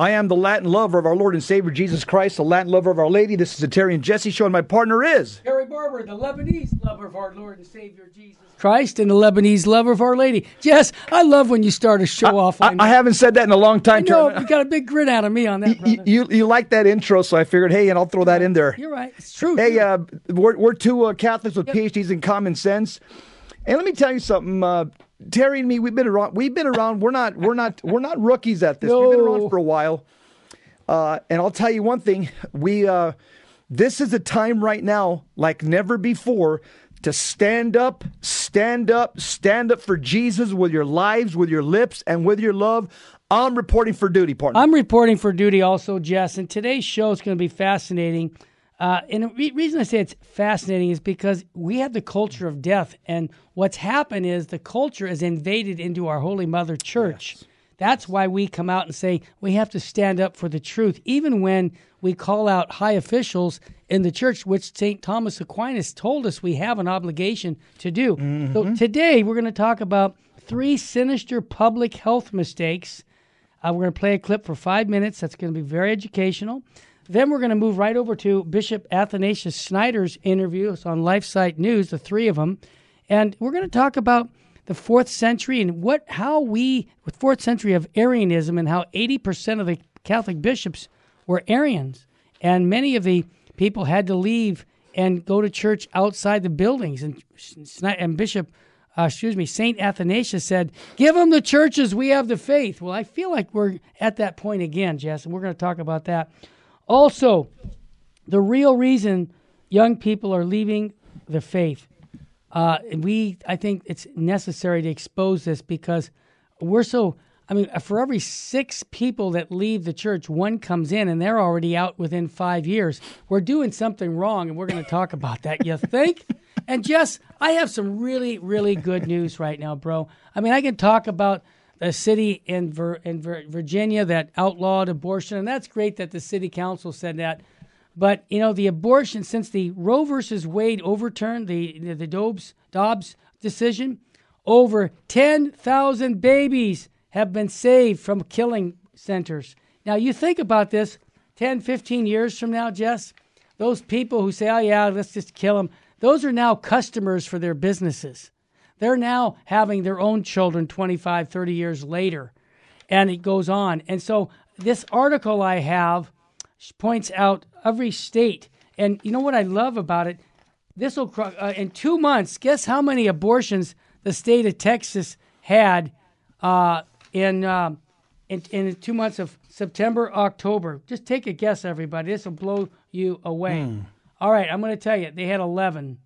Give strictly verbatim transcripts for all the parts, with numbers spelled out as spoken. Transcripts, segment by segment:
I am the Latin lover of our Lord and Savior Jesus Christ, the Latin lover of Our Lady. This is the Terry and Jesse Show, and my partner is... Terry Barber, the Lebanese lover of our Lord and Savior Jesus Christ, and the Lebanese lover of Our Lady. Jess, I love when you start a show I, off like I, I haven't said that in a long time, Terry. No, you got a big grin out of me on that, brother. You, you, you like that intro, so I figured, hey, and I'll throw that in there. You're right. It's true. Hey, uh, we're, we're two uh, Catholics with yep. PhDs in common sense. And let me tell you something, uh, Terry and me, we've been around. We've been around. We're not. We're not. We're not rookies at this. No. We've been around for a while. Uh, and I'll tell you one thing: we. Uh, this is a time right now, like never before, to stand up, stand up, stand up for Jesus with your lives, with your lips, and with your love. I'm reporting for duty, partner. I'm reporting for duty, also, Jess. And today's show is going to be fascinating. Uh, and the re- reason I say it's fascinating is because we have the culture of death, and what's happened is the culture is invaded into our Holy Mother Church. Yes. That's why we come out and say we have to stand up for the truth, even when we call out high officials in the church, which Saint Thomas Aquinas told us we have an obligation to do. Mm-hmm. So today we're going to talk about three sinister public health mistakes. Uh, we're going to play a clip for five minutes. That's going to be very educational. Then we're going to move right over to Bishop Athanasius Schneider's interview. It's on LifeSite News, the three of them. And we're going to talk about the fourth century and what, how we, the fourth century of Arianism and how eighty percent of the Catholic bishops were Arians. And many of the people had to leave and go to church outside the buildings. And, and Bishop, uh, excuse me, Saint Athanasius said, "Give them the churches, we have the faith." Well, I feel like we're at that point again, Jess, and we're going to talk about that. Also, the real reason young people are leaving the faith. Uh, we, I think it's necessary to expose this because we're so, I mean, for every six people that leave the church, one comes in and they're already out within five years. We're doing something wrong, and we're going to talk about that, you think? And Jess, I have some really, really good news right now, bro. I mean, I can talk about a city in Vir- in Vir- Virginia that outlawed abortion, and that's great that the city council said that. But, you know, the abortion, since the Roe versus Wade overturned, the the Dobbs, Dobbs decision, over ten thousand babies have been saved from killing centers. Now, you think about this ten, fifteen years from now, Jess, those people who say, oh, yeah, let's just kill them, those are now customers for their businesses. They're now having their own children twenty-five, thirty years later, and it goes on. And so this article I have points out every state. And you know what I love about it? This will uh, in two months, guess how many abortions the state of Texas had uh, in, uh, in in two months of September, October. Just take a guess, everybody. This will blow you away. Mm. All right, I'm going to tell you, they had eleven.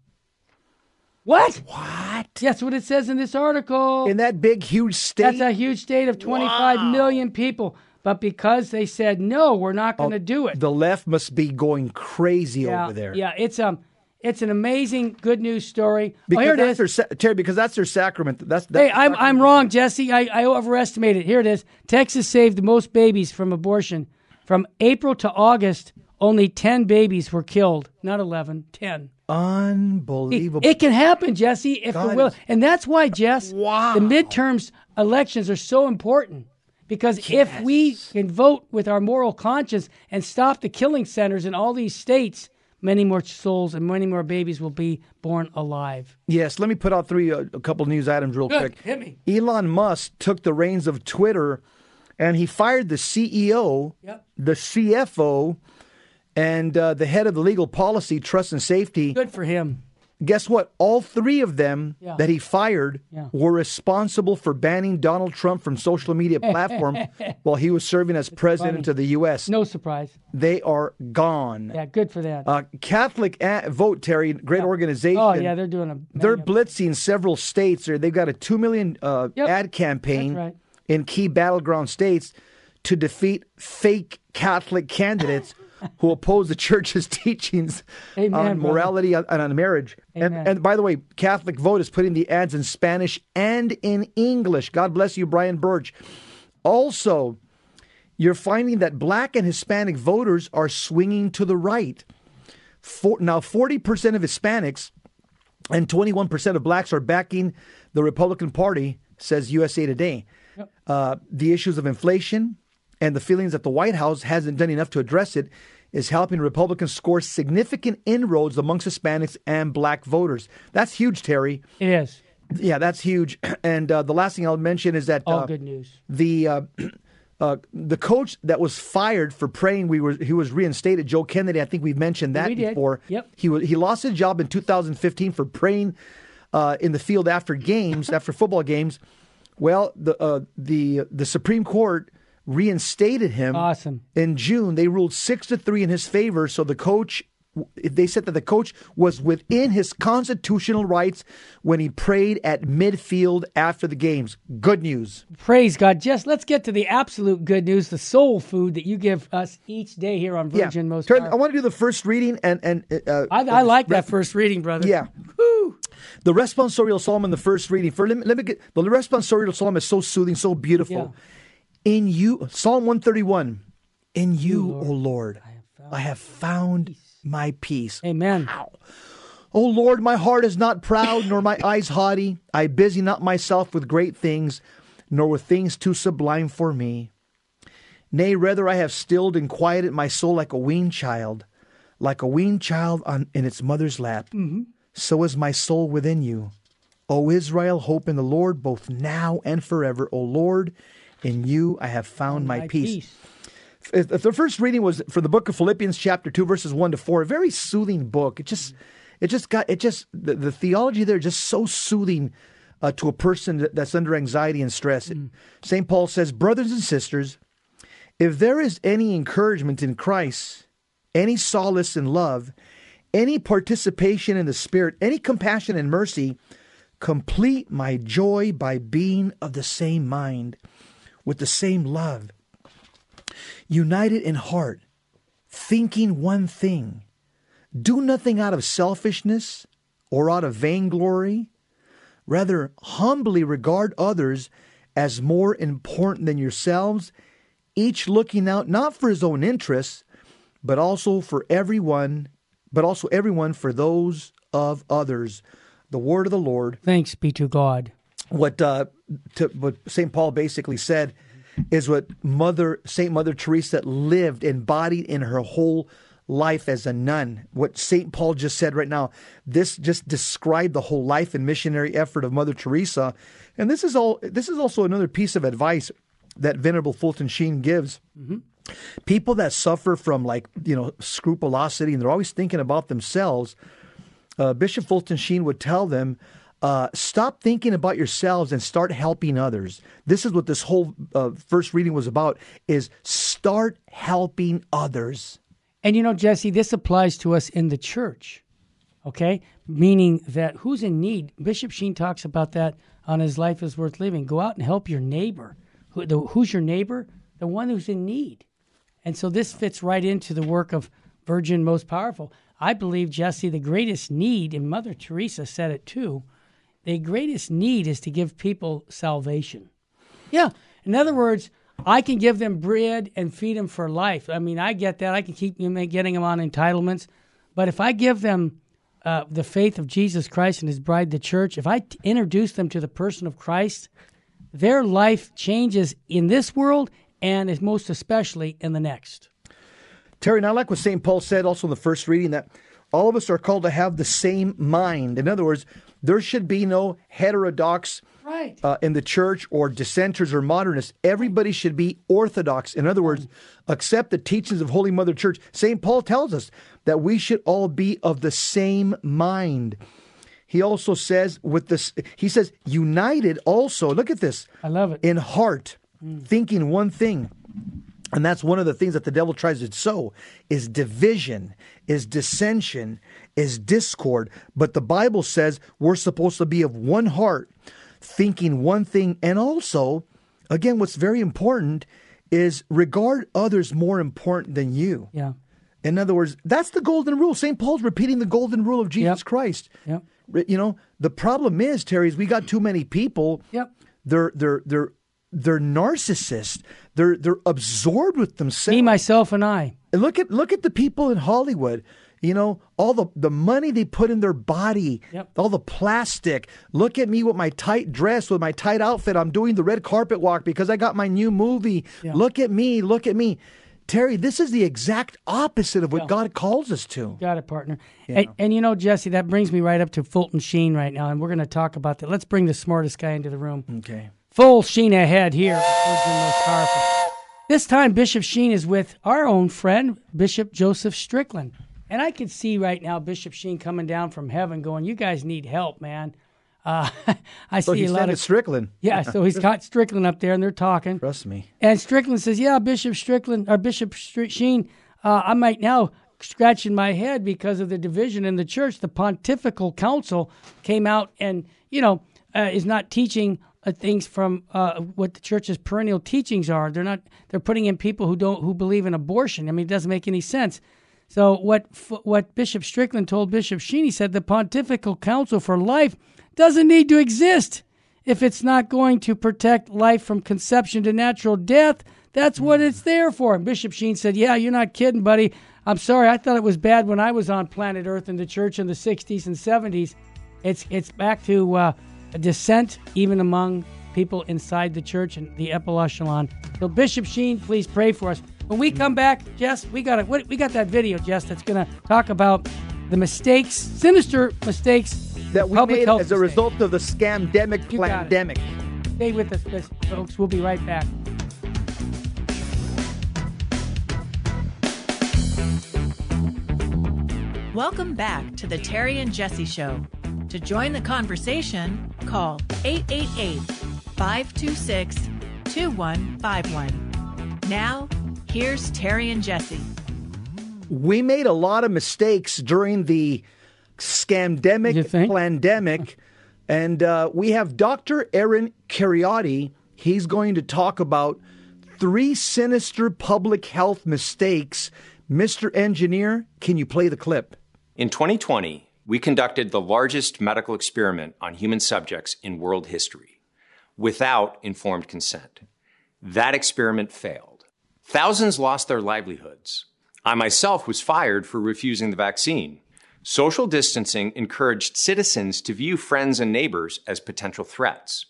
What? What? That's what it says in this article. In that big, huge state? That's a huge state of twenty-five wow. million people. But because they said, no, we're not going to oh, do it. The left must be going crazy yeah, over there. Yeah, it's um, it's an amazing good news story. Because oh, here that's it is. Their, Terry, because that's their sacrament. That's, that's hey, I'm, sacrament. I'm wrong, Jesse. I, I overestimated it. Here it is. Texas saved the most babies from abortion. From April to August, only ten babies were killed. Not eleven, ten. Unbelievable. It, it can happen, Jesse, if God, the will. And that's why, Jess, wow. the midterms elections are so important. Because yes. if we can vote with our moral conscience and stop the killing centers in all these states, many more souls and many more babies will be born alive. Yes, let me put out three, uh, a couple news items real Good. Quick. Hit me. Elon Musk took the reins of Twitter, and he fired the C E O, yep. the C F O, and uh, the head of the legal policy, trust and safety. Good for him. Guess what? All three of them yeah. that he fired yeah. were responsible for banning Donald Trump from social media platform while he was serving as it's president funny. of the U S No surprise. They are gone. Yeah, good for that. Uh, Catholic Vote, Terry, great yeah. organization. Oh, yeah, they're doing a... They're blitzing several states. They've got a two million dollars uh, yep. ad campaign right. in key battleground states to defeat fake Catholic candidates who oppose the church's teachings Amen, on morality brother. and on marriage. And, and by the way, Catholic Vote is putting the ads in Spanish and in English. God bless you, Brian Burch. Also, you're finding that black and Hispanic voters are swinging to the right. For, now, forty percent of Hispanics and twenty-one percent of blacks are backing the Republican Party, says U S A Today. Yep. Uh, the issues of inflation, and the feelings that the White House hasn't done enough to address it is helping Republicans score significant inroads amongst Hispanics and black voters. That's huge, Terry. It is. Yeah, that's huge. And uh, the last thing I'll mention is that all uh, good news. The uh, uh, the coach that was fired for praying, we were he was reinstated. Joe Kennedy. I think we've mentioned that we before. Did. Yep. He was he lost his job in two thousand fifteen for praying uh, in the field after games, after football games. Well, the uh, the the Supreme Court reinstated him. Awesome. In June, they ruled six to three in his favor. So the coach, they said that the coach was within his constitutional rights when he prayed at midfield after the games. Good news. Praise God. Jess, let's get to the absolute good news, the soul food that you give us each day here on Virgin yeah. Most Powerful. I want to do the first reading. and and uh, I, I like that first reading, brother. Yeah. Woo. The responsorial psalm in the first reading. For, let me, let me get, the responsorial psalm is so soothing, so beautiful. Yeah. In you, Psalm one thirty-one, in you, O Lord, oh Lord, I have found, I have found peace. my peace. Amen. Wow. O Lord, my heart is not proud, nor my eyes haughty. I busy not myself with great things, nor with things too sublime for me. Nay, rather, I have stilled and quieted my soul like a weaned child, like a weaned child on, in its mother's lap. Mm-hmm. So is my soul within you. O Israel, hope in the Lord, both now and forever. O Lord, in you I have found my, my peace. peace. If, if the first reading was for the book of Philippians, chapter two, verses one to four, a very soothing book. It just, it just got, it just the, the theology there just so soothing uh, to a person that's under anxiety and stress. Mm. Saint Paul says, brothers and sisters, if there is any encouragement in Christ, any solace in love, any participation in the Spirit, any compassion and mercy, complete my joy by being of the same mind, with the same love, united in heart, thinking one thing. Do nothing out of selfishness or out of vainglory. Rather, humbly regard others as more important than yourselves, each looking out not for his own interests, but also for everyone, but also everyone for those of others. The word of the Lord. Thanks be to God. What uh, to, what Saint Paul basically said is what Mother Saint Mother Teresa lived, embodied in her whole life as a nun. What Saint Paul just said right now, this just described the whole life and missionary effort of Mother Teresa. And this is all. This is also another piece of advice that Venerable Fulton Sheen gives. Mm-hmm. People that suffer from like you know scrupulosity and they're always thinking about themselves. Uh, Bishop Fulton Sheen would tell them. Uh, stop thinking about yourselves and start helping others. This is what this whole uh, first reading was about, is start helping others. And, you know, Jesse, this applies to us in the church, okay? Meaning that who's in need? Bishop Sheen talks about that on his Life is Worth Living. Go out and help your neighbor. Who, the, who's your neighbor? The one who's in need. And so this fits right into the work of Virgin Most Powerful. I believe, Jesse, the greatest need, and Mother Teresa said it too, the greatest need is to give people salvation. Yeah. In other words, I can give them bread and feed them for life. I mean, I get that. I can keep getting them on entitlements. But if I give them uh, the faith of Jesus Christ and his bride, the church, if I t- introduce them to the person of Christ, their life changes in this world and is most especially in the next. Terry, and I like what Saint Paul said also in the first reading, that all of us are called to have the same mind. In other words, there should be no heterodox right. uh, in the church or dissenters or modernists. Everybody should be orthodox. In other words, accept the teachings of Holy Mother Church. Saint Paul tells us that we should all be of the same mind. He also says, with this, he says, united also, look at this. I love it. In heart, mm. thinking one thing. And that's one of the things that the devil tries to sow, is division, is dissension, is discord. But the Bible says we're supposed to be of one heart, thinking one thing. And also, again, what's very important is regard others more important than you. Yeah. In other words, that's the golden rule. Saint Paul's repeating the golden rule of Jesus yep. Christ. Yep. You know, the problem is, Terry, is we got too many people. Yep. They're they're they're they're narcissists. They're they're absorbed with themselves. Me, myself, and I. And look at look at the people in Hollywood. You know, all the, the money they put in their body, yep. all the plastic. Look at me with my tight dress, with my tight outfit. I'm doing the red carpet walk because I got my new movie. Yeah. Look at me. Look at me. Terry, this is the exact opposite of what yeah. God calls us to. You got it, partner. Yeah. And, and you know, Jesse, that brings me right up to Fulton Sheen right now, and we're going to talk about that. Let's bring the smartest guy into the room. Okay. Full Sheen ahead here. Most powerful. This time, Bishop Sheen is with our own friend, Bishop Joseph Strickland. And I can see right now Bishop Sheen coming down from heaven going, you guys need help, man. Uh, I so see a lot of Strickland. Yeah, so he's got Strickland up there, and they're talking. Trust me. And Strickland says, "Yeah, Bishop Strickland or Bishop Str- Sheen, uh, I'm right now scratching my head because of the division in the church. The Pontifical Council came out, and you know, uh, is not teaching uh, things from uh, what the church's perennial teachings are. They're not. They're putting in people who don't who believe in abortion. I mean, it doesn't make any sense." So what what Bishop Strickland told Bishop Sheen, he said the Pontifical Council for Life doesn't need to exist if it's not going to protect life from conception to natural death. That's what it's there for. And Bishop Sheen said, yeah, you're not kidding, buddy. I'm sorry. I thought it was bad when I was on planet Earth in the church in the sixties and seventies. It's it's back to uh, a dissent even among people inside the church and the upper echelon. So Bishop Sheen, please pray for us. When we come back, Jess, we got it. We got that video, Jess, that's going to talk about the mistakes, sinister mistakes that we made as a result of the scamdemic pandemic. Stay with us, folks. We'll be right back. Welcome back to the Terry and Jesse Show. To join the conversation, call eight eight eight, five two six, two one five one. Now, here's Terry and Jesse. We made a lot of mistakes during the scamdemic pandemic, and uh, we have Doctor Aaron Kheriaty. He's going to talk about three sinister public health mistakes. Mister Engineer, can you play the clip? In twenty twenty, we conducted the largest medical experiment on human subjects in world history without informed consent. That experiment failed. Thousands lost their livelihoods. I myself was fired for refusing the vaccine. Social distancing encouraged citizens to view friends and neighbors as potential threats.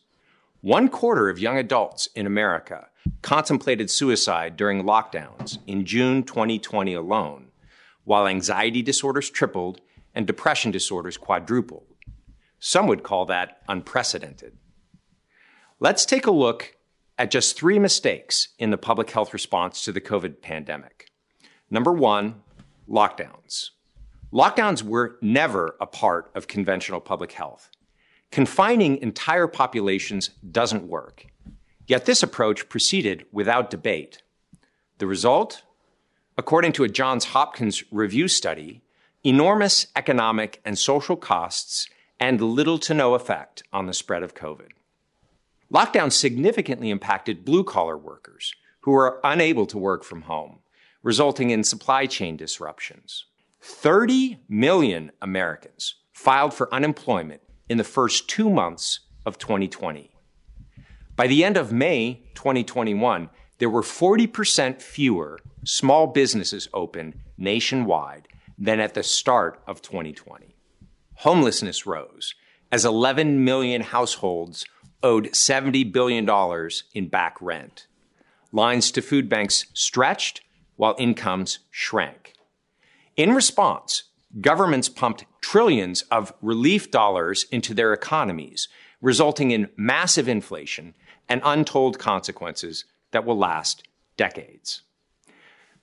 One quarter of young adults in America contemplated suicide during lockdowns in June twenty twenty alone, while anxiety disorders tripled and depression disorders quadrupled. Some would call that unprecedented. Let's take a look at just three mistakes in the public health response to the COVID pandemic. Number one, lockdowns. Lockdowns were never a part of conventional public health. Confining entire populations doesn't work. Yet this approach proceeded without debate. The result? According to a Johns Hopkins review study, enormous economic and social costs and little to no effect on the spread of COVID. Lockdowns significantly impacted blue-collar workers who were unable to work from home, resulting in supply chain disruptions. thirty million Americans filed for unemployment in the first two months of twenty twenty. By the end of May twenty twenty-one, there were forty percent fewer small businesses open nationwide than at the start of twenty twenty. Homelessness rose as eleven million households owed seventy billion dollars in back rent. Lines to food banks stretched while incomes shrank. In response, governments pumped trillions of relief dollars into their economies, resulting in massive inflation and untold consequences that will last decades.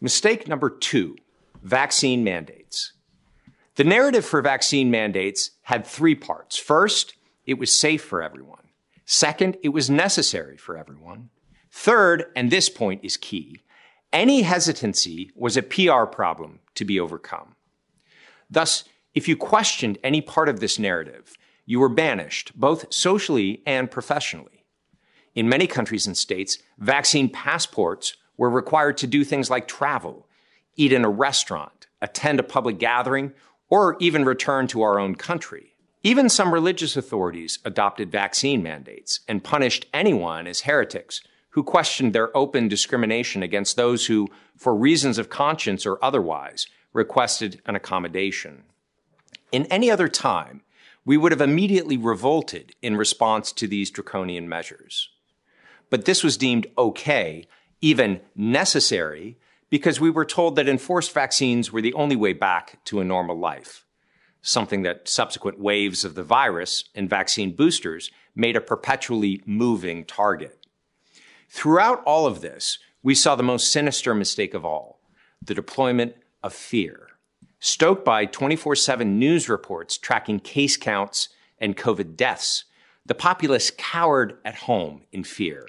Mistake number two, vaccine mandates. The narrative for vaccine mandates had three parts. First, it was safe for everyone. Second, it was necessary for everyone. Third, and this point is key, any hesitancy was a P R problem to be overcome. Thus, if you questioned any part of this narrative, you were banished, both socially and professionally. In many countries and states, vaccine passports were required to do things like travel, eat in a restaurant, attend a public gathering, or even return to our own country. Even some religious authorities adopted vaccine mandates and punished anyone as heretics who questioned their open discrimination against those who, for reasons of conscience or otherwise, requested an accommodation. In any other time, we would have immediately revolted in response to these draconian measures. But this was deemed okay, even necessary, because we were told that enforced vaccines were the only way back to a normal life, something that subsequent waves of the virus and vaccine boosters made a perpetually moving target. Throughout all of this, we saw the most sinister mistake of all, the deployment of fear, stoked by twenty-four seven news reports tracking case counts and COVID deaths. The populace cowered at home in fear.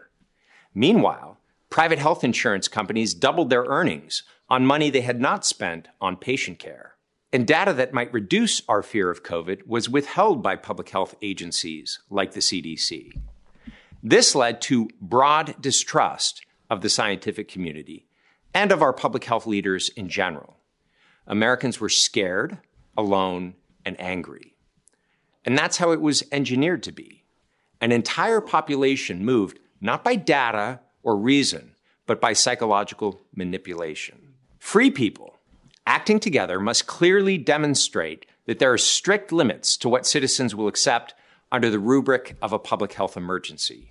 Meanwhile, private health insurance companies doubled their earnings on money they had not spent on patient care. And data that might reduce our fear of COVID was withheld by public health agencies like the C D C. This led to broad distrust of the scientific community and of our public health leaders in general. Americans were scared, alone, and angry. And that's how it was engineered to be. An entire population moved not by data or reason, but by psychological manipulation. Free people acting together must clearly demonstrate that there are strict limits to what citizens will accept under the rubric of a public health emergency.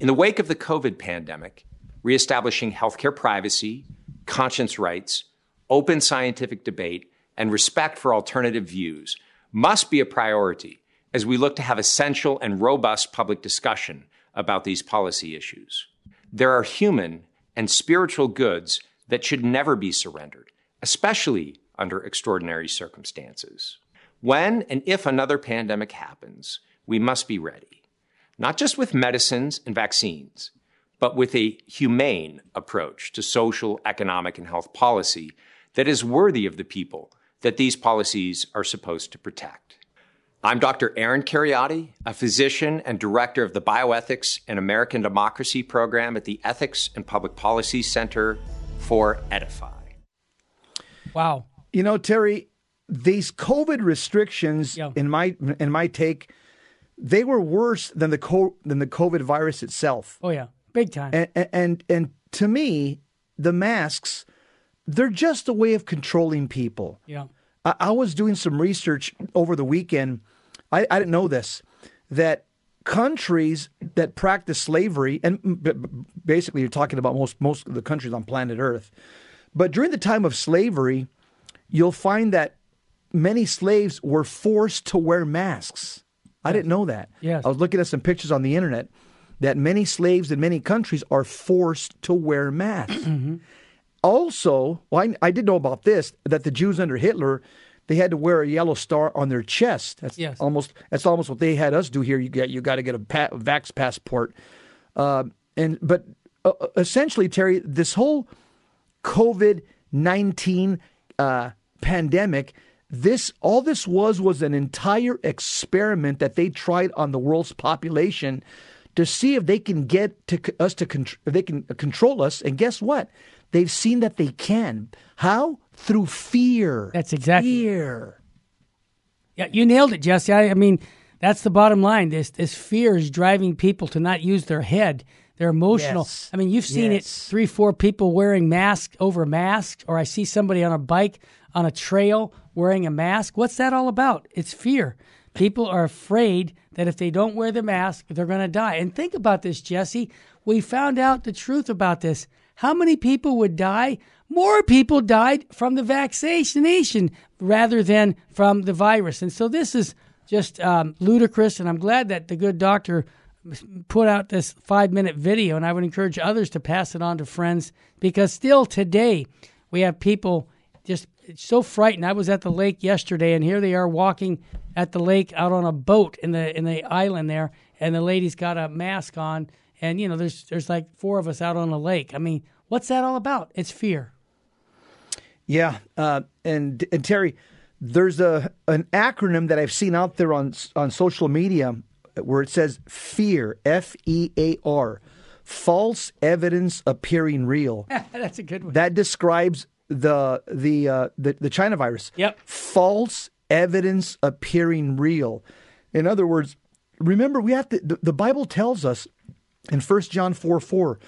In the wake of the COVID pandemic, reestablishing healthcare privacy, conscience rights, open scientific debate, and respect for alternative views must be a priority as we look to have essential and robust public discussion about these policy issues. There are human and spiritual goods that should never be surrendered, especially under extraordinary circumstances. When and if another pandemic happens, we must be ready, not just with medicines and vaccines, but with a humane approach to social, economic, and health policy that is worthy of the people that these policies are supposed to protect. I'm Doctor Aaron Kheriaty, a physician and director of the Bioethics and American Democracy program at the Ethics and Public Policy Center for Edify. Wow. You know, Terry, these COVID restrictions, yeah. in my in my take, they were worse than the co- than the COVID virus itself. Oh yeah, big time. And and and to me, the masks, they're just a way of controlling people. Yeah. I, I was doing some research over the weekend. I, I didn't know this, that countries that practice slavery, and basically you're talking about most, most of the countries on planet Earth, but during the time of slavery, you'll find that many slaves were forced to wear masks. I yes. didn't know that. Yes. I was looking at some pictures on the internet that many slaves in many countries are forced to wear masks. Mm-hmm. Also, well, I, I did know about this, that the Jews under Hitler, they had to wear a yellow star on their chest. That's yes. almost that's almost what they had us do here. You got you got to get a pa- vax passport, uh, and but uh, essentially, Terry, this whole COVID nineteen uh, pandemic, this all this was was an entire experiment that they tried on the world's population to see if they can get to us to con- if they can control us. And guess what? They've seen that they can. How? Through fear. That's exactly. Fear. Yeah, you nailed it, Jesse. I, I mean, that's the bottom line. This this fear is driving people to not use their head. They're emotional. Yes. I mean, you've seen yes. it, three, four people wearing masks over masks, or I see somebody on a bike on a trail wearing a mask. What's that all about? It's fear. People are afraid that if they don't wear the mask, they're going to die. And think about this, Jesse. We found out the truth about this. How many people would die? More people died from the vaccination rather than from the virus. And so this is just um, ludicrous, and I'm glad that the good doctor put out this five-minute video, and I would encourage others to pass it on to friends because still today we have people just so frightened. I was at the lake yesterday, and here they are walking at the lake out on a boat in the in the island there, and the lady's got a mask on. And, you know, there's there's like four of us out on the lake. I mean, what's that all about? It's fear. Yeah. Uh, and, and Terry, there's a an acronym that I've seen out there on on social media where it says FEAR, F E A R, false evidence appearing real. That's a good one. That describes the the uh, the, the China virus. Yep. False evidence appearing real. In other words, remember, we have to. The, the Bible tells us, in First John four four,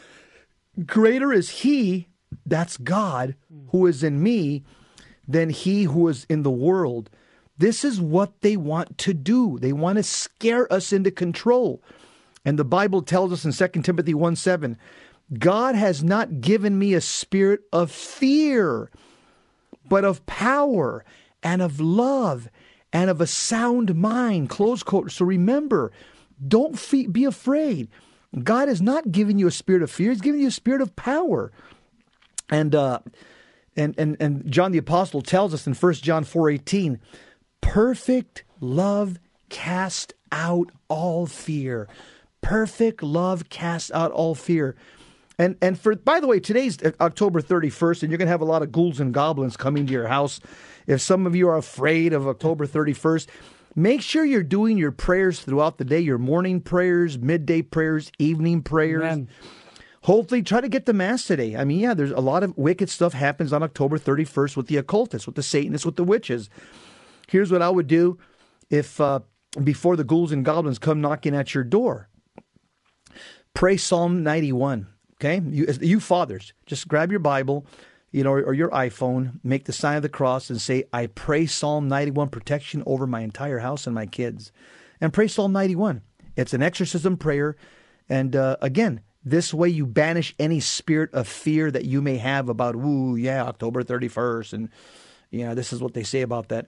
greater is he, that's God, who is in me than he who is in the world. This is what they want to do. They want to scare us into control. And the Bible tells us in Second Timothy one seven, God has not given me a spirit of fear, but of power and of love and of a sound mind, close quote. So remember, don't fe- be afraid. God has not given you a spirit of fear. He's given you a spirit of power. And uh, and, and, and John the Apostle tells us in First John four eighteen, perfect love casts out all fear. Perfect love casts out all fear. And and for by the way, today's October thirty-first, and you're going to have a lot of ghouls and goblins coming to your house. If some of you are afraid of October thirty-first, make sure you're doing your prayers throughout the day, your morning prayers, midday prayers, evening prayers. Amen. Hopefully, try to get the Mass today. I mean, yeah, there's a lot of wicked stuff happens on October thirty-first with the occultists, with the Satanists, with the witches. Here's what I would do if uh, before the ghouls and goblins come knocking at your door. Pray Psalm ninety-one. Okay, you, you fathers, just grab your Bible, you know, or, or your iPhone, make the sign of the cross and say, I pray Psalm ninety-one protection over my entire house and my kids. And pray Psalm ninety-one. It's an exorcism prayer. And uh, again, this way you banish any spirit of fear that you may have about, ooh, yeah, October thirty-first. And, you know, this is what they say about that.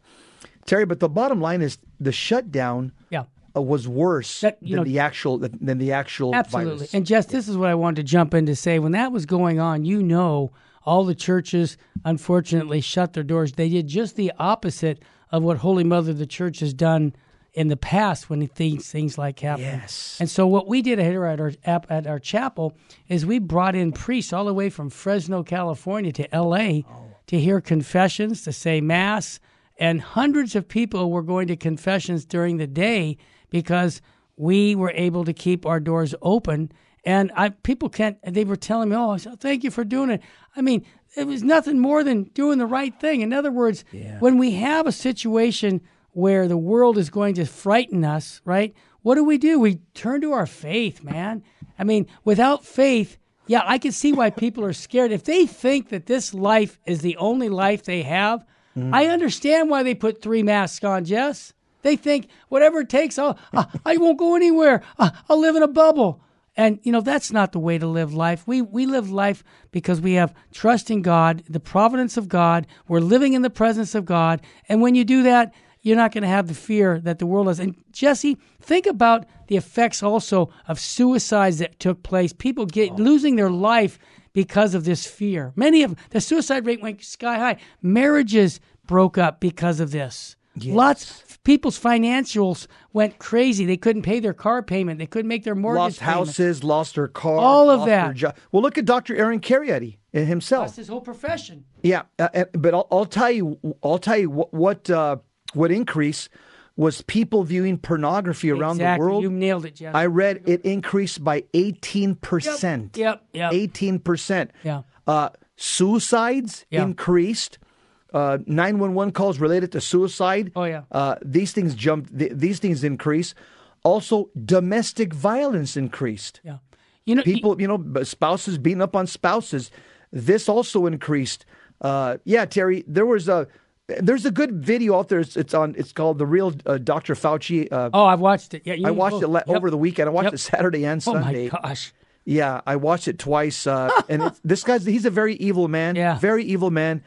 Terry, but the bottom line is the shutdown. Yeah. Was worse that, than, know, the actual, than the actual absolutely. Virus. And Jess, this is what I wanted to jump in to say. When that was going on, you know, all the churches, unfortunately, shut their doors. They did just the opposite of what Holy Mother the Church has done in the past when things, things like happen. Yes. And so what we did here at our, at our chapel is we brought in priests all the way from Fresno, California to L A Oh. to hear confessions, to say Mass, and hundreds of people were going to confessions during the day because we were able to keep our doors open. And I, people can't, they were telling me, oh, thank you for doing it. I mean, it was nothing more than doing the right thing. In other words, yeah. when we have a situation where the world is going to frighten us, right, what do we do? We turn to our faith, man. I mean, without faith, yeah, I can see why people are scared. If they think that this life is the only life they have, mm. I understand why they put three masks on, Jess. They think, whatever it takes, I'll, uh, I won't go anywhere. Uh, I'll live in a bubble. And, you know, that's not the way to live life. We we live life because we have trust in God, the providence of God. We're living in the presence of God. And when you do that, you're not going to have the fear that the world has. And, Jesse, think about the effects also of suicides that took place. People get oh. losing their life because of this fear. Many of the suicide rate went sky high. Marriages broke up because of this. Yes. Lots of people's financials went crazy. They couldn't pay their car payment. They couldn't make their mortgage lost payment. Lost houses, lost their car. All of that. Jo- well, look at Doctor Aaron Kheriaty himself. Lost his whole profession. Yeah, uh, but I'll, I'll tell you, I'll tell you what what, uh, what increase was people viewing pornography around exactly. the world. You nailed it, Jeff. I read it increased by eighteen percent. Yep, yep. eighteen percent. Yeah. Uh, suicides yep. increased. Uh, nine one one calls related to suicide. Oh, yeah. Uh, these things jumped. Th- these things increase. Also, domestic violence increased. Yeah. You know, people, you know, spouses beating up on spouses. This also increased. Uh, yeah, Terry, there was a, there's a good video out there. It's, it's on, it's called The Real uh, Doctor Fauci. Uh, oh, I've watched it. Yeah, you, I watched oh, it la- yep. over the weekend. I watched yep. it Saturday and Sunday. Oh, my gosh. Yeah, I watched it twice. Uh, and it's, this guy's, he's a very evil man. Yeah. Very evil man.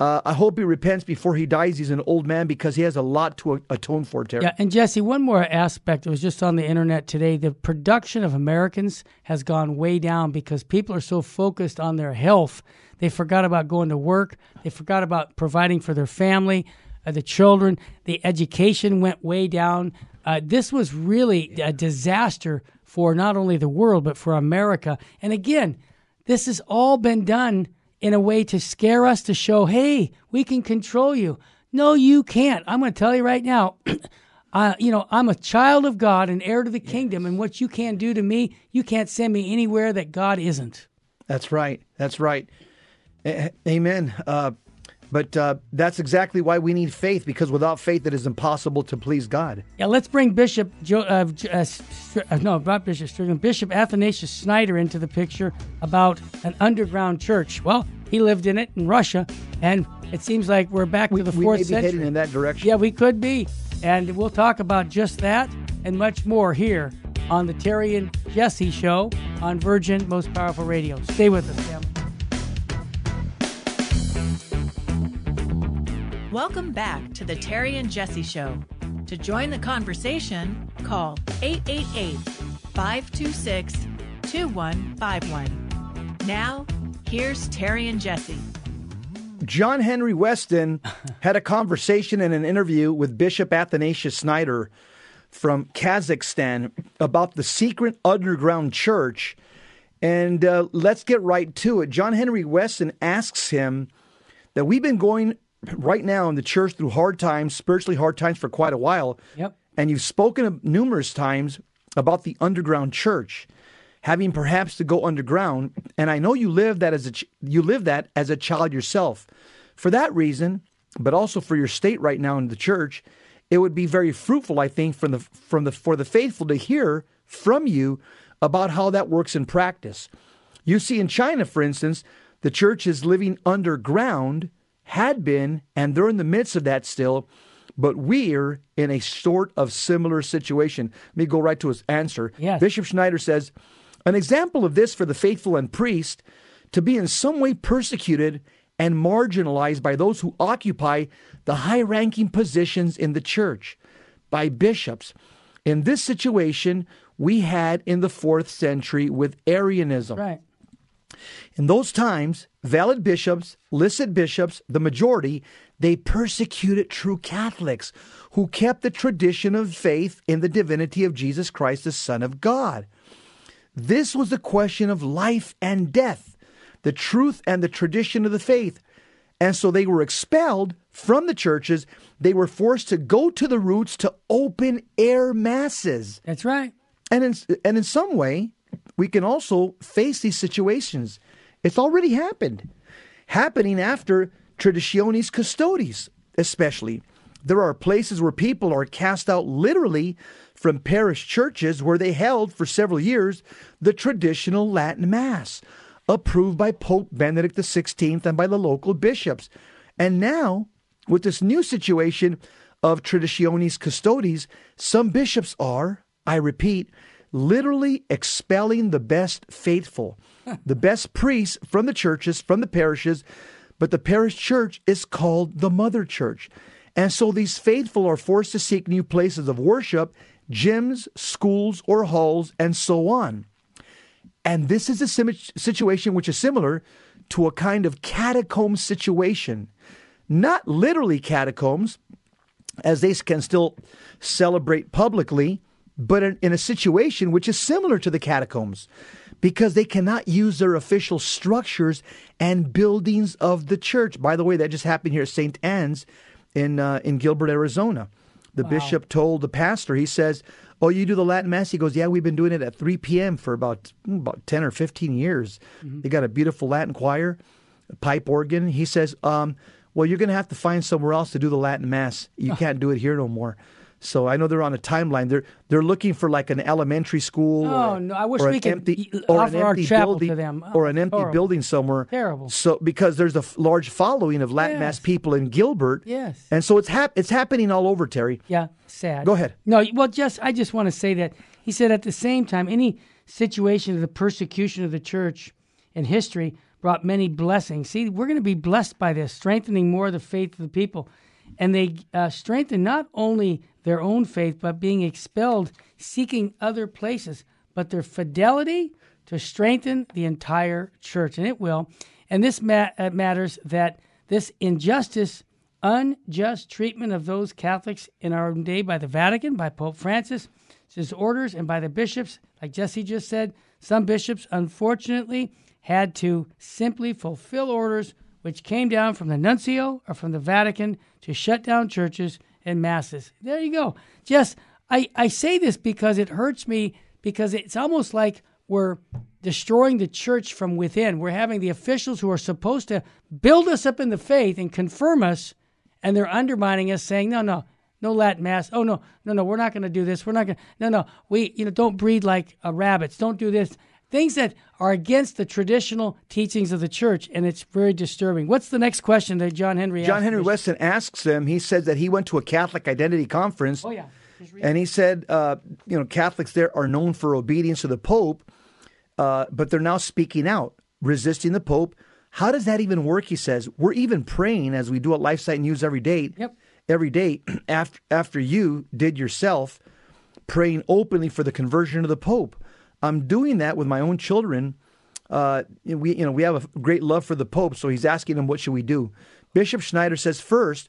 Uh, I hope he repents before he dies. He's an old man because he has a lot to a- atone for, Terry. Yeah, and Jesse, one more aspect. It was just on the internet today. The production of Americans has gone way down because people are so focused on their health. They forgot about going to work. They forgot about providing for their family, uh, the children. The education went way down. Uh, this was really yeah. a disaster for not only the world, but for America. And again, this has all been done in a way to scare us, to show, hey, we can control you. No, you can't. I'm going to tell you right now, uh, you know, I'm a child of God, an heir to the yes. kingdom, and what you can't do to me, you can't send me anywhere that God isn't. That's right. That's right. A- amen. Uh, but uh, that's exactly why we need faith, because without faith, it is impossible to please God. Yeah, let's bring Bishop Jo- uh, uh, uh, no, not Bishop Strickland, Bishop Athanasius Schneider into the picture about an underground church. Well, He lived in it in Russia, and it seems like we're back we, to the fourth century. We may be century. headed in that direction. Yeah, we could be. And we'll talk about just that and much more here on the Terry and Jesse Show on Virgin Most Powerful Radio. Stay with us, Sam. Welcome back to the Terry and Jesse Show. To join the conversation, call eight eight eight, five two six, two one five one. Now, here's Terry and Jesse. John Henry Weston had a conversation in an interview with Bishop Athanasius Schneider from Kazakhstan about the secret underground church. And uh, let's get right to it. John Henry Weston asks him that we've been going right now in the church through hard times, spiritually hard times for quite a while. Yep. And you've spoken numerous times about the underground church, having perhaps to go underground. And I know you live that as a ch- you live that as a child yourself. For that reason, but also for your state right now in the church, it would be very fruitful, I think, from the from the for the faithful to hear from you about how that works in practice. You see, in China, for instance, the church is living underground, had been, and they're in the midst of that still. But we're in a sort of similar situation. Let me go right to his answer. Yes. Bishop Schneider says, an example of this for the faithful and priest to be in some way persecuted and marginalized by those who occupy the high-ranking positions in the church, by bishops. In this situation, we had in the fourth century with Arianism. Right. In those times, valid bishops, licit bishops, the majority, they persecuted true Catholics who kept the tradition of faith in the divinity of Jesus Christ, the Son of God. This was a question of life and death, the truth and the tradition of the faith. And so they were expelled from the churches. They were forced to go to the roots to open air masses. That's right. And in, and in some way, we can also face these situations. It's already happened. Happening after Traditionis Custodis, especially. There are places where people are cast out literally from parish churches where they held for several years the traditional Latin Mass, approved by Pope Benedict the sixteenth and by the local bishops. And now, with this new situation of Traditionis Custodis, some bishops are, I repeat, literally expelling the best faithful, the best priests from the churches, from the parishes, but the parish church is called the mother church. And so these faithful are forced to seek new places of worship, gyms, schools, or halls, and so on. And this is a sim- situation which is similar to a kind of catacomb situation. Not literally catacombs, as they can still celebrate publicly, but in a situation which is similar to the catacombs, because they cannot use their official structures and buildings of the church. By the way, that just happened here at Saint Anne's in uh, in Gilbert, Arizona. The wow. bishop told the pastor, he says, oh, you do the Latin Mass? He goes, yeah, we've been doing it at three p.m. for about, about ten or fifteen years. Mm-hmm. They got a beautiful Latin choir, a pipe organ. He says, um, well, you're going to have to find somewhere else to do the Latin Mass. You can't do it here no more. So I know they're on a timeline. They're they're looking for like an elementary school. Oh, or, no, I wish we could empty, offer our chapel building, to them. Oh, or an empty horrible. building somewhere. Terrible. So because there's a large following of Latin yes. Mass people in Gilbert. Yes. And so it's hap- it's happening all over, Terry. Yeah, sad. Go ahead. No, well, just I just want to say that he said at the same time, any situation of the persecution of the church in history brought many blessings. See, we're going to be blessed by this, strengthening more the faith of the people. And they uh, strengthen not only their own faith, but being expelled, seeking other places, but their fidelity to strengthen the entire church. And it will. And this ma- matters that this injustice, unjust treatment of those Catholics in our own day by the Vatican, by Pope Francis, his orders, and by the bishops, like Jesse just said, some bishops, unfortunately, had to simply fulfill orders which came down from the nuncio or from the Vatican to shut down churches and masses. There you go. Jess, I, I say this because it hurts me, because it's almost like we're destroying the church from within. We're having the officials who are supposed to build us up in the faith and confirm us, and they're undermining us, saying, no, no, no Latin Mass. Oh, no, no, no, we're not going to do this. We're not going to, no, no, we, you know, don't breed like uh, rabbits. Don't do this. things that are against the traditional teachings of the church, and it's very disturbing. What's the next question that John Henry asks? John Henry Weston asks him, he said that he went to a Catholic identity conference, oh, yeah. and he said, uh, you know, Catholics there are known for obedience to the Pope, uh, but they're now speaking out, resisting the Pope. How does that even work, he says? We're even praying, as we do at LifeSite News every day, yep. every day after, after you did yourself, praying openly for the conversion of the Pope. I'm doing that with my own children. Uh, we, you know, we have a great love for the Pope, so he's asking them, what should we do? Bishop Schneider says, first,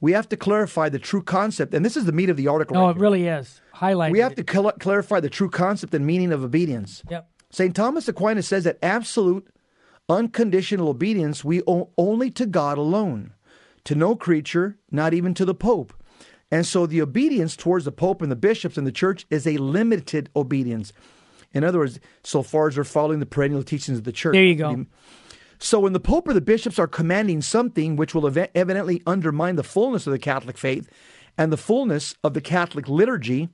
we have to clarify the true concept, and this is the meat of the article. No, right it here. really is. Highlighted. We have it. to cl- clarify the true concept and meaning of obedience. Yep. Saint Thomas Aquinas says that absolute, unconditional obedience we owe only to God alone, to no creature, not even to the Pope. And so the obedience towards the Pope and the bishops and the church is a limited obedience. In other words, so far as they're following the perennial teachings of the church. There you go. So when the Pope or the bishops are commanding something which will ev- evidently undermine the fullness of the Catholic faith and the fullness of the Catholic liturgy,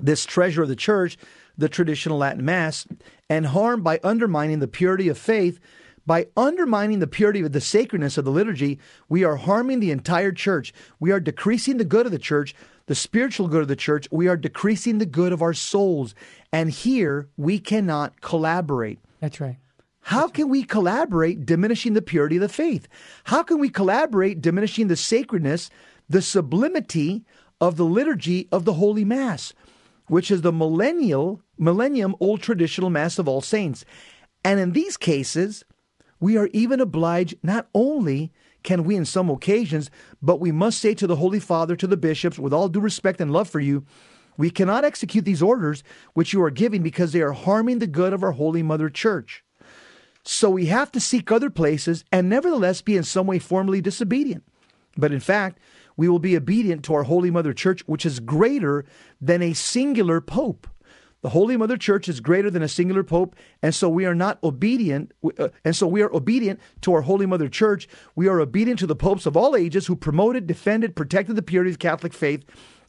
this treasure of the church, the traditional Latin Mass, and harm by undermining the purity of faith, by undermining the purity of the sacredness of the liturgy, we are harming the entire church. We are decreasing the good of the church, the spiritual good of the church. We are decreasing the good of our souls. And here we cannot collaborate. That's right. How can we collaborate diminishing the purity of the faith? How can we collaborate diminishing the sacredness, the sublimity of the liturgy of the Holy Mass, which is the millennial, millennium old traditional Mass of All Saints? And in these cases, we are even obliged, not only can we in some occasions, but we must say to the Holy Father, to the bishops, with all due respect and love for you, we cannot execute these orders which you are giving because they are harming the good of our Holy Mother Church. So we have to seek other places and nevertheless be in some way formally disobedient. But in fact, we will be obedient to our Holy Mother Church, which is greater than a singular Pope. The Holy Mother Church is greater than a singular Pope, and so we are not obedient. Uh, and so we are obedient to our Holy Mother Church. We are obedient to the popes of all ages who promoted, defended, protected the purity of the Catholic faith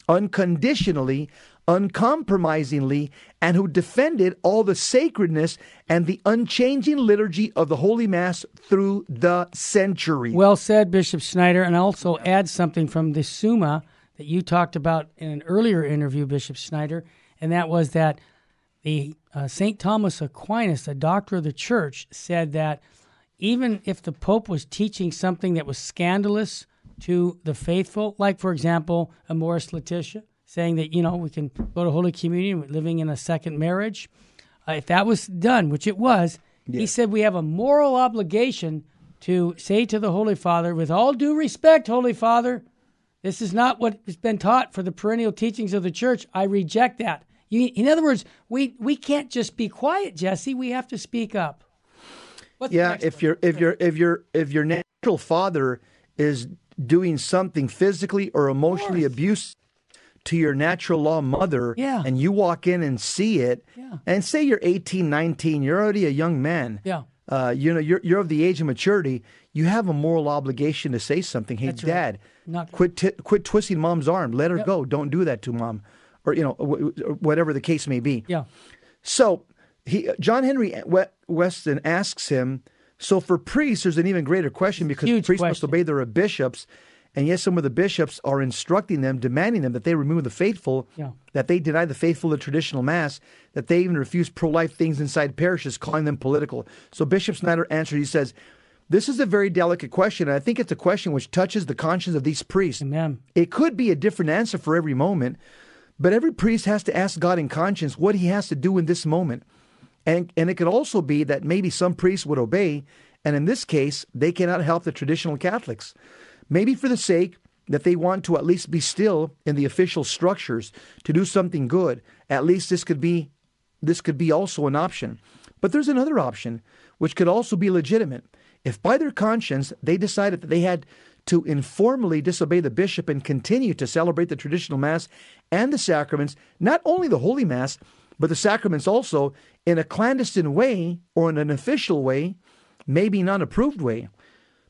unconditionally, uncompromisingly, and who defended all the sacredness and the unchanging liturgy of the Holy Mass through the century. Well said, Bishop Schneider. And I'll also add something from the Summa that you talked about in an earlier interview, Bishop Schneider, and that was that the uh, Saint Thomas Aquinas, the doctor of the church, said that even if the Pope was teaching something that was scandalous to the faithful, like, for example, Amoris Laetitia, saying that, you know, we can go to Holy Communion, we're living in a second marriage. Uh, if that was done, which it was, yeah. he said we have a moral obligation to say to the Holy Father, with all due respect, Holy Father, this is not what has been taught for the perennial teachings of the church. I reject that. You, in other words, we, we can't just be quiet, Jesse. We have to speak up. What's yeah, if your if your if your if your natural father is doing something physically or emotionally abusive to your natural law mother, yeah. and you walk in and see it, yeah. and say you're eighteen, nineteen, you're already a young man. Yeah, uh, you know, you're you're of the age of maturity. You have a moral obligation to say something. Hey, That's Dad, right. Not quit t- quit twisting Mom's arm. Let her yep. go. Don't do that to Mom, or you know, w- w- whatever the case may be. Yeah. So he, John Henry Weston asks him. So for priests, there's an even greater question because priests question. must obey their bishops. And yes, some of the bishops are instructing them, demanding them that they remove the faithful, yeah. that they deny the faithful the traditional Mass, that they even refuse pro-life things inside parishes, calling them political. So Bishop Schneider answers, he says, this is a very delicate question, and I think it's a question which touches the conscience of these priests. Amen. It could be a different answer for every moment, but every priest has to ask God in conscience what he has to do in this moment. And, and it could also be that maybe some priests would obey, and in this case, they cannot help the traditional Catholics. Maybe for the sake that they want to at least be still in the official structures to do something good. At least this could be this could be also an option. But there's another option, which could also be legitimate. If by their conscience they decided that they had to informally disobey the bishop and continue to celebrate the traditional Mass and the sacraments, not only the Holy Mass, but the sacraments also, in a clandestine way or in an official way, maybe non-approved way.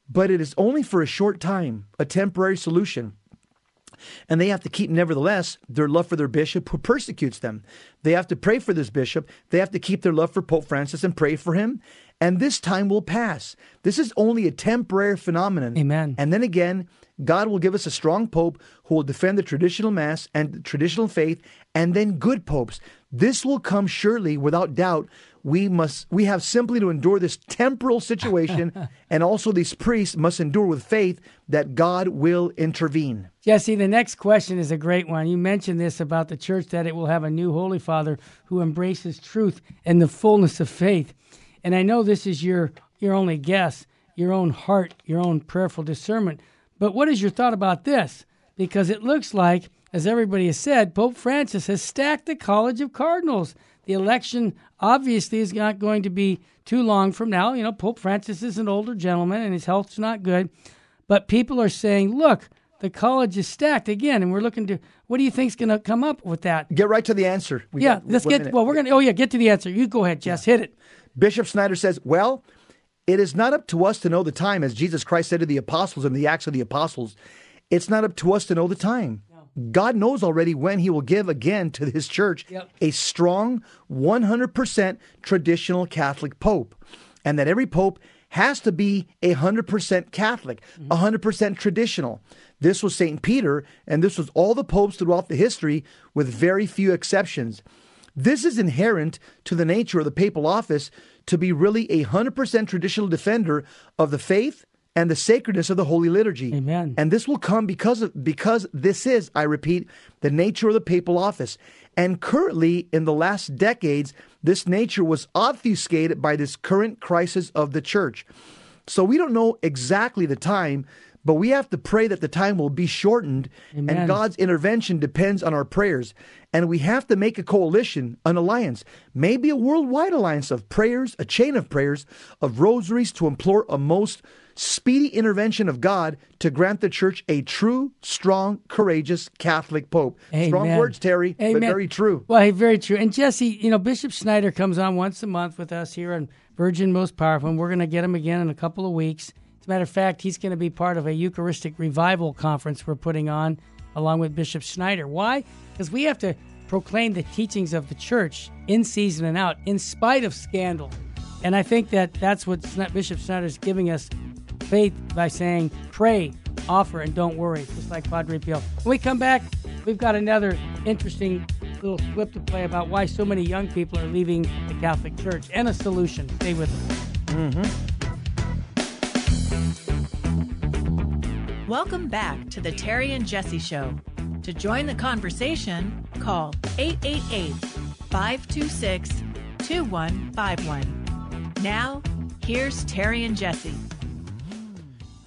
But it is only for a short time, a temporary solution. And they have to keep, nevertheless, their love for their bishop who persecutes them. They have to pray for this bishop. They have to keep their love for Pope Francis and pray for him. And this time will pass. This is only a temporary phenomenon. Amen. And then again, God will give us a strong pope who will defend the traditional mass and the traditional faith, and then good popes. This will come surely, without doubt. We must. We have simply to endure this temporal situation, and also these priests must endure with faith that God will intervene. Jesse, the next question is a great one. You mentioned this about the church, that it will have a new Holy Father who embraces truth and the fullness of faith. And I know this is your, your only guess, your own heart, your own prayerful discernment. But what is your thought about this? Because it looks like, as everybody has said, Pope Francis has stacked the College of Cardinals. The election obviously is not going to be too long from now. You know, Pope Francis is an older gentleman and his health's not good. But people are saying, look, the college is stacked again, and we're looking to, what do you think's going to come up with that? Get right to the answer. We yeah, got, let's get, minute. well, we're going to, oh yeah, get to the answer. You go ahead, Jess, yeah. hit it. Bishop Schneider says, well, it is not up to us to know the time, as Jesus Christ said to the apostles in the Acts of the Apostles. It's not up to us to know the time. No. God knows already when he will give again to his church yep. a strong, one hundred percent traditional Catholic pope, and that every pope has to be one hundred percent Catholic, mm-hmm. one hundred percent traditional. This was Saint Peter, and this was all the popes throughout the history with very few exceptions. This is inherent to the nature of the papal office to be really a one hundred percent traditional defender of the faith and the sacredness of the Holy Liturgy. Amen. And this will come because of, because this is, I repeat, the nature of the papal office. And currently, in the last decades, this nature was obfuscated by this current crisis of the church. So we don't know exactly the time, but we have to pray that the time will be shortened, Amen. And God's intervention depends on our prayers. And we have to make a coalition, an alliance, maybe a worldwide alliance of prayers, a chain of prayers, of rosaries, to implore a most speedy intervention of God to grant the church a true, strong, courageous Catholic pope. Amen. Strong words, Terry, Amen. But very true. Well, very true. And Jesse, you know, Bishop Schneider comes on once a month with us here on Virgin Most Powerful, and we're going to get him again in a couple of weeks. As a matter of fact, he's going to be part of a Eucharistic Revival conference we're putting on along with Bishop Schneider. Why? Because we have to proclaim the teachings of the church in season and out, in spite of scandal. And I think that that's what Bishop Schneider's giving us, faith by saying, pray, offer, and don't worry, just like Padre Pio. When we come back, we've got another interesting little clip to play about why so many young people are leaving the Catholic Church and a solution. Stay with us. Mm-hmm. Welcome back to the Terry and Jesse Show. To join the conversation, call eight eight eight, five two six, two one five one. Now, here's Terry and Jesse.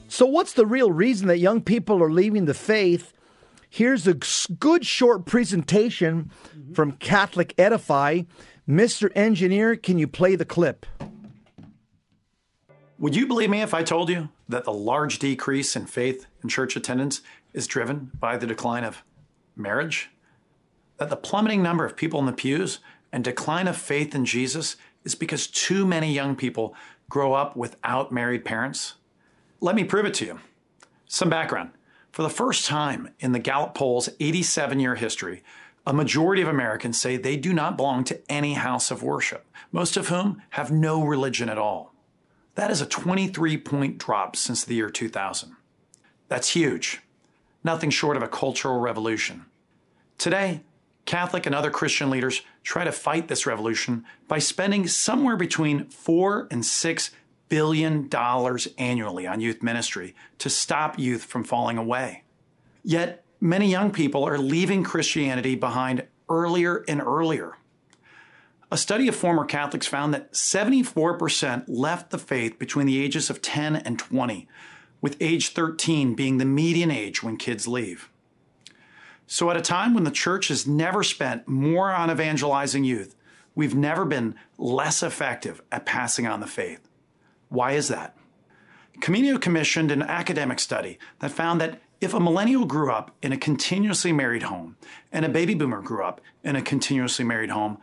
So what's the real reason that young people are leaving the faith? Here's a good short presentation from Catholic Edify. Mister Engineer, can you play the clip? Would you believe me if I told you that the large decrease in faith and church attendance is driven by the decline of marriage? That the plummeting number of people in the pews and decline of faith in Jesus is because too many young people grow up without married parents? Let me prove it to you. Some background. For the first time in the Gallup poll's eighty-seven year history, a majority of Americans say they do not belong to any house of worship, most of whom have no religion at all. That is a twenty-three point drop since the year two thousand. That's huge. Nothing short of a cultural revolution. Today, Catholic and other Christian leaders try to fight this revolution by spending somewhere between four and six billion dollars annually on youth ministry to stop youth from falling away. Yet, many young people are leaving Christianity behind earlier and earlier. A study of former Catholics found that seventy-four percent left the faith between the ages of ten and twenty, with age thirteen being the median age when kids leave. So at a time when the church has never spent more on evangelizing youth, we've never been less effective at passing on the faith. Why is that? Communio commissioned an academic study that found that if a millennial grew up in a continuously married home and a baby boomer grew up in a continuously married home,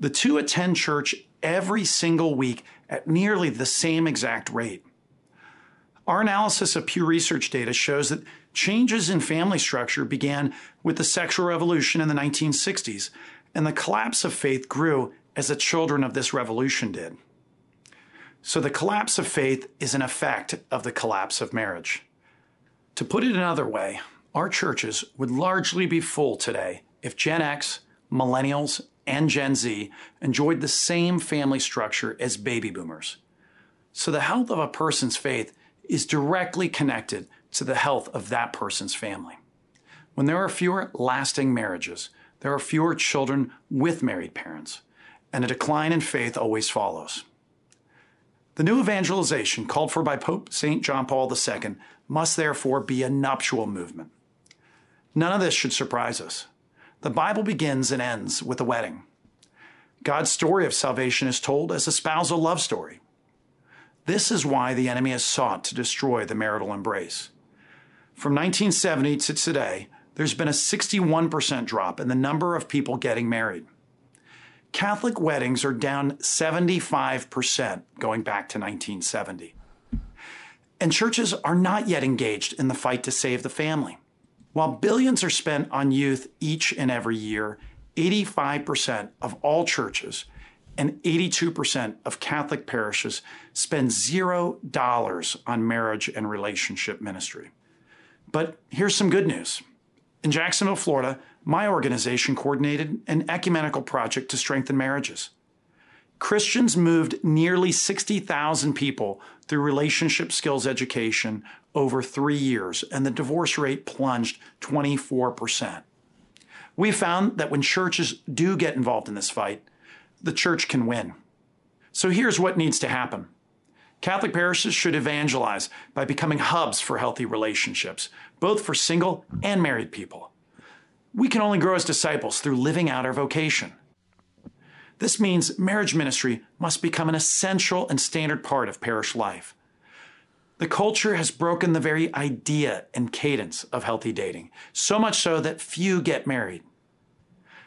the two attend church every single week at nearly the same exact rate. Our analysis of Pew Research data shows that changes in family structure began with the sexual revolution in the nineteen sixties, and the collapse of faith grew as the children of this revolution did. So the collapse of faith is an effect of the collapse of marriage. To put it another way, our churches would largely be full today if Gen X, Millennials, and Gen Z enjoyed the same family structure as baby boomers. So the health of a person's faith is directly connected to the health of that person's family. When there are fewer lasting marriages, there are fewer children with married parents, and a decline in faith always follows. The new evangelization called for by Pope Saint John Paul the Second must therefore be a nuptial movement. None of this should surprise us. The Bible begins and ends with a wedding. God's story of salvation is told as a spousal love story. This is why the enemy has sought to destroy the marital embrace. From nineteen seventy to today, there's been a sixty-one percent drop in the number of people getting married. Catholic weddings are down seventy-five percent going back to nineteen seventy. And churches are not yet engaged in the fight to save the family. While billions are spent on youth each and every year, eighty-five percent of all churches and eighty-two percent of Catholic parishes spend zero dollars on marriage and relationship ministry. But here's some good news. In Jacksonville, Florida, my organization coordinated an ecumenical project to strengthen marriages. Christians moved nearly sixty thousand people through relationship skills education over three years, and the divorce rate plunged twenty-four percent. We found that when churches do get involved in this fight, the church can win. So here's what needs to happen. Catholic parishes should evangelize by becoming hubs for healthy relationships, both for single and married people. We can only grow as disciples through living out our vocation. This means marriage ministry must become an essential and standard part of parish life. The culture has broken the very idea and cadence of healthy dating, so much so that few get married.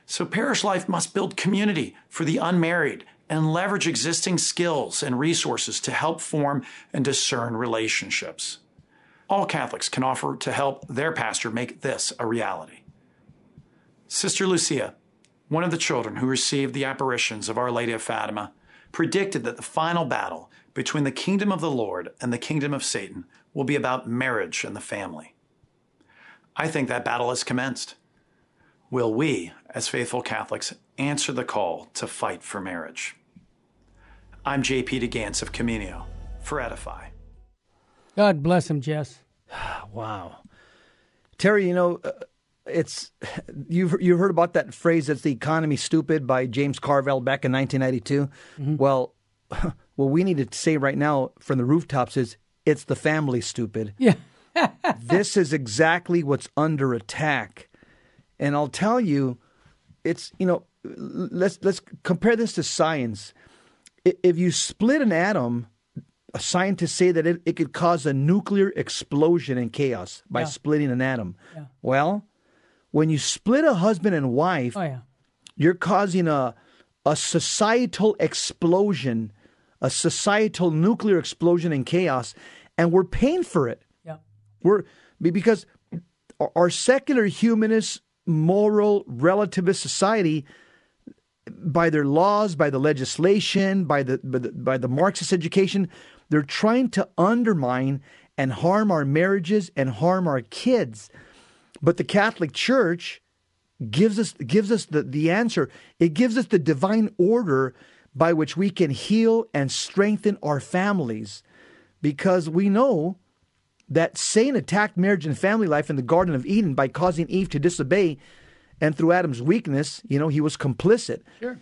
So parish life must build community for the unmarried and leverage existing skills and resources to help form and discern relationships. All Catholics can offer to help their pastor make this a reality. Sister Lucia, one of the children who received the apparitions of Our Lady of Fatima, predicted that the final battle between the kingdom of the Lord and the kingdom of Satan will be about marriage and the family. I think that battle has commenced. Will we, as faithful Catholics, answer the call to fight for marriage? I'm J P DeGance of Camino for Edify. God bless him, Jess. Wow. Terry, you know, uh, it's you've you've heard about that phrase, "It's the economy, stupid," by James Carville back in nineteen ninety-two. Mm-hmm. Well, what we need to say right now from the rooftops is, "It's the family, stupid." Yeah. This is exactly what's under attack. And I'll tell you, it's, you know, let's let's compare this to science. If you split an atom, scientists say that it, it could cause a nuclear explosion and chaos by yeah. splitting an atom. Yeah. Well, when you split a husband and wife, oh, yeah. you're causing a a societal explosion, a societal nuclear explosion and chaos, and we're paying for it. Yeah. We're because our secular humanists, moral relativist society, by their laws, by the legislation, by the, by the by the Marxist education, they're trying to undermine and harm our marriages and harm our kids. But the Catholic Church gives us gives us the, the answer. It gives us the divine order by which we can heal and strengthen our families, because we know that Satan attacked marriage and family life in the Garden of Eden by causing Eve to disobey. And through Adam's weakness, you know, he was complicit. Sure.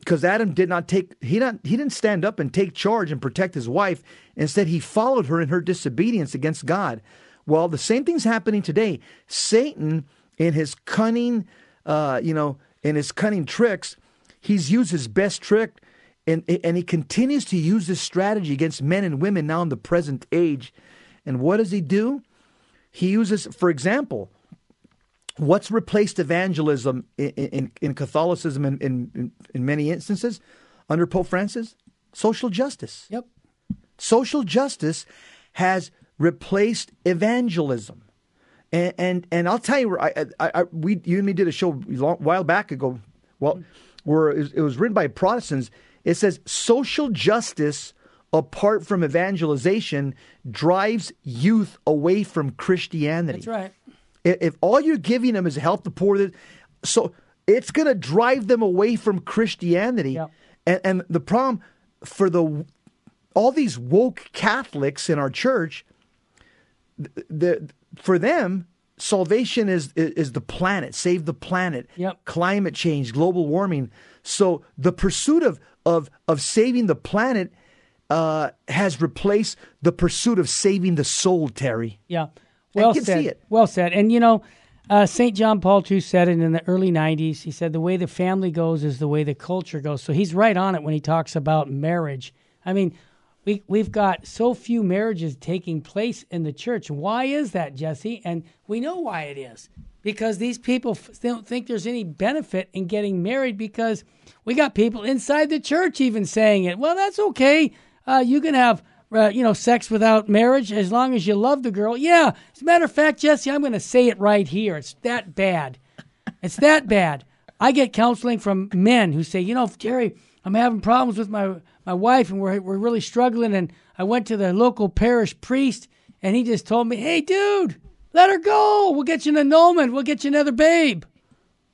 Because Adam did not take, he not he didn't stand up and take charge and protect his wife. Instead, he followed her in her disobedience against God. Well, the same thing's happening today. Satan, in his cunning, uh, you know, in his cunning tricks, he's used his best trick. And, and he continues to use this strategy against men and women now in the present age. And what does he do? He uses, for example, what's replaced evangelism in, in, in Catholicism in, in, in many instances under Pope Francis? Social justice. Yep. Social justice has replaced evangelism. And and, and I'll tell you, I, I, I, we you and me did a show a long, while back ago, well, where it was written by Protestants. It says social justice, apart from evangelization, drives youth away from Christianity. That's right. If all you're giving them is help the poor, so it's going to drive them away from Christianity. Yep. And, and the problem for the all these woke Catholics in our church, the, the for them, salvation is, is is the planet, save the planet, yep. Climate change, global warming. So the pursuit of of of saving the planet uh, has replaced the pursuit of saving the soul, Terry. Yeah, well I can said. See it. Well said. And you know, uh, Saint John Paul the Second said it in the early nineties. He said the way the family goes is the way the culture goes. So he's right on it when he talks about marriage. I mean, we we've got so few marriages taking place in the church. Why is that, Jesse? And we know why it is. Because these people f- don't think there's any benefit in getting married, because we got people inside the church even saying it. Well, that's okay. Uh, you can have, uh, you know, sex without marriage as long as you love the girl. Yeah. As a matter of fact, Jesse, I'm going to say it right here. It's that bad. It's that bad. I get counseling from men who say, you know, Jerry, I'm having problems with my, my wife and we're we're really struggling. And I went to the local parish priest and he just told me, hey, dude, let her go. We'll get you an annulment. We'll get you another babe.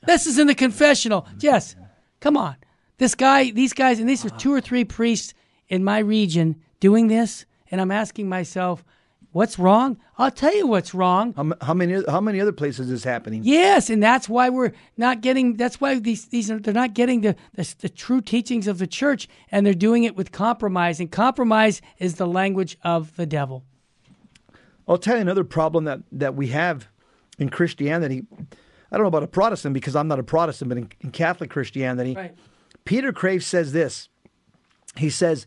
This is in the confessional. Yes. Come on. This guy, these guys, and these are two or three priests in my region doing this. And I'm asking myself, what's wrong? I'll tell you what's wrong. How, how many how many other places is this happening? Yes. And that's why we're not getting, that's why these, these are, they're not getting the, the, the true teachings of the church. And they're doing it with compromise. And compromise is the language of the devil. I'll tell you another problem that, that we have in Christianity. I don't know about a Protestant because I'm not a Protestant, but in, in Catholic Christianity, right. Peter Crave says this. He says,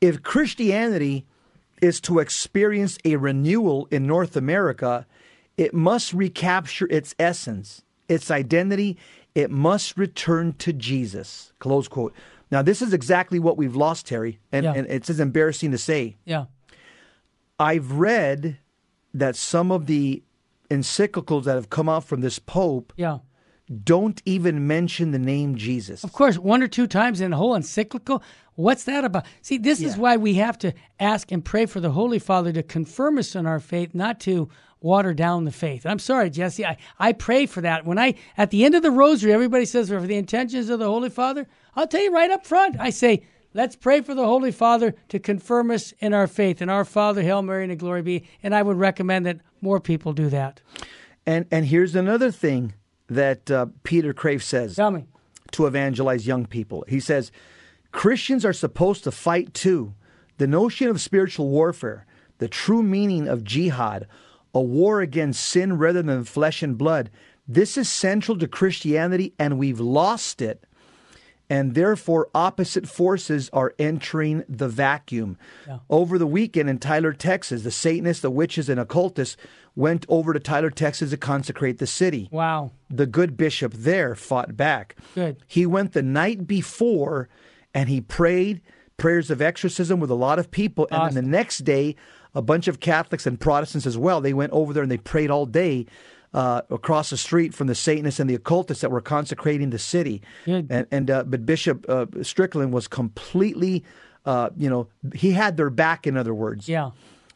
if Christianity is to experience a renewal in North America, it must recapture its essence, its identity. It must return to Jesus, close quote. Now, this is exactly what we've lost, Terry, and, yeah. and it's embarrassing to say. Yeah, I've read that some of the encyclicals that have come out from this Pope yeah. don't even mention the name Jesus. Of course, one or two times in a whole encyclical. What's that about? See, this yeah. is why we have to ask and pray for the Holy Father to confirm us in our faith, not to water down the faith. I'm sorry, Jesse. I, I pray for that. When I, at the end of the rosary, everybody says, for the intentions of the Holy Father, I'll tell you right up front, I say, let's pray for the Holy Father to confirm us in our faith. And our Father, Hail Mary, and glory be. And I would recommend that more people do that. And and here's another thing that uh, Peter Crave says. Tell me. To evangelize young people. He says, Christians are supposed to fight too. The notion of spiritual warfare, the true meaning of jihad, a war against sin rather than flesh and blood. This is central to Christianity, and we've lost it. And therefore, opposite forces are entering the vacuum. Yeah. Over the weekend in Tyler, Texas, the Satanists, the witches, and occultists went over to Tyler, Texas to consecrate the city. Wow. The good bishop there fought back. Good. He went the night before, and he prayed prayers of exorcism with a lot of people. Awesome. And then the next day, a bunch of Catholics and Protestants as well, they went over there and they prayed all day. Uh, across the street from the Satanists and the occultists that were consecrating the city. Good. And, and uh, but Bishop uh, Strickland was completely, uh, you know, he had their back, in other words. Yeah.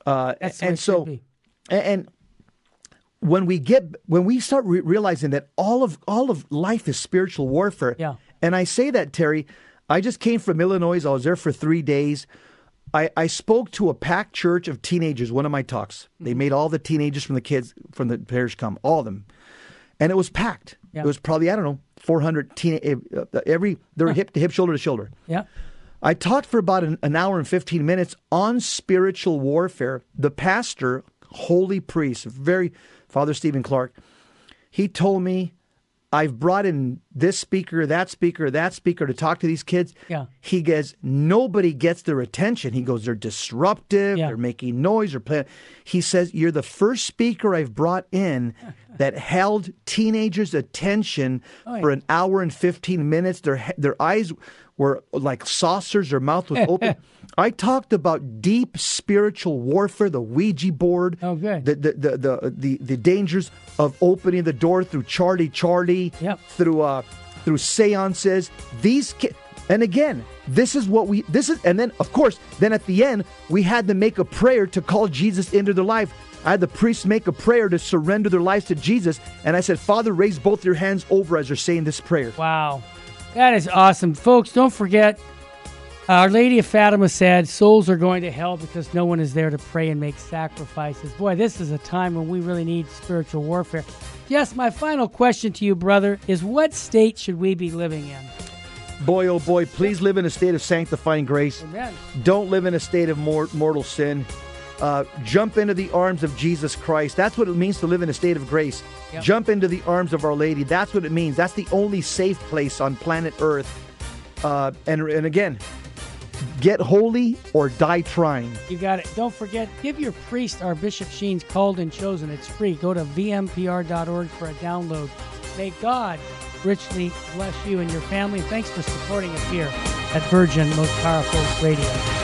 Uh, That's and so, and, and when we get, when we start re- realizing that all of, all of life is spiritual warfare. Yeah. And I say that, Terry, I just came from Illinois. I was there for three days. I, I spoke to a packed church of teenagers, one of my talks. They made all the teenagers from the kids, from the parish come, all of them. And it was packed. Yeah. It was probably, I don't know, four hundred teenagers, every, they were huh. hip to hip, shoulder to shoulder. Yeah. I talked for about an, an hour and fifteen minutes on spiritual warfare. The pastor, holy priest, very, Father Stephen Clark, he told me, I've brought in this speaker, that speaker, that speaker to talk to these kids. Yeah. He gets, nobody gets their attention. He goes, they're disruptive. Yeah. They're making noise. They're playing. He says, you're the first speaker I've brought in that held teenagers' attention oh, yeah. for an hour and fifteen minutes. Their, their eyes were like saucers or mouth was open. I talked about deep spiritual warfare, the Ouija board, okay. the, the, the, the, the, the dangers of opening the door through Charlie Charlie, yep. through uh, through seances. These ki- And again, this is what we, this is, and then, of course, then at the end, we had to make a prayer to call Jesus into their life. I had the priests make a prayer to surrender their lives to Jesus. And I said, Father, raise both your hands over as you're saying this prayer. Wow. That is awesome. Folks, don't forget, Our Lady of Fatima said, souls are going to hell because no one is there to pray and make sacrifices. Boy, this is a time when we really need spiritual warfare. Yes, my final question to you, brother, is what state should we be living in? Boy, oh boy, please live in a state of sanctifying grace. Amen. Don't live in a state of mortal sin. Uh, jump into the arms of Jesus Christ. That's what it means to live in a state of grace. Yep. Jump into the arms of Our Lady. That's what it means. That's the only safe place on planet Earth. Uh, and, and again, get holy or die trying. You got it. Don't forget, give your priest our Bishop Sheen's Called and Chosen. It's free. Go to v m p r dot org for a download. May God richly bless you and your family. Thanks for supporting us here at Virgin Most Powerful Radio.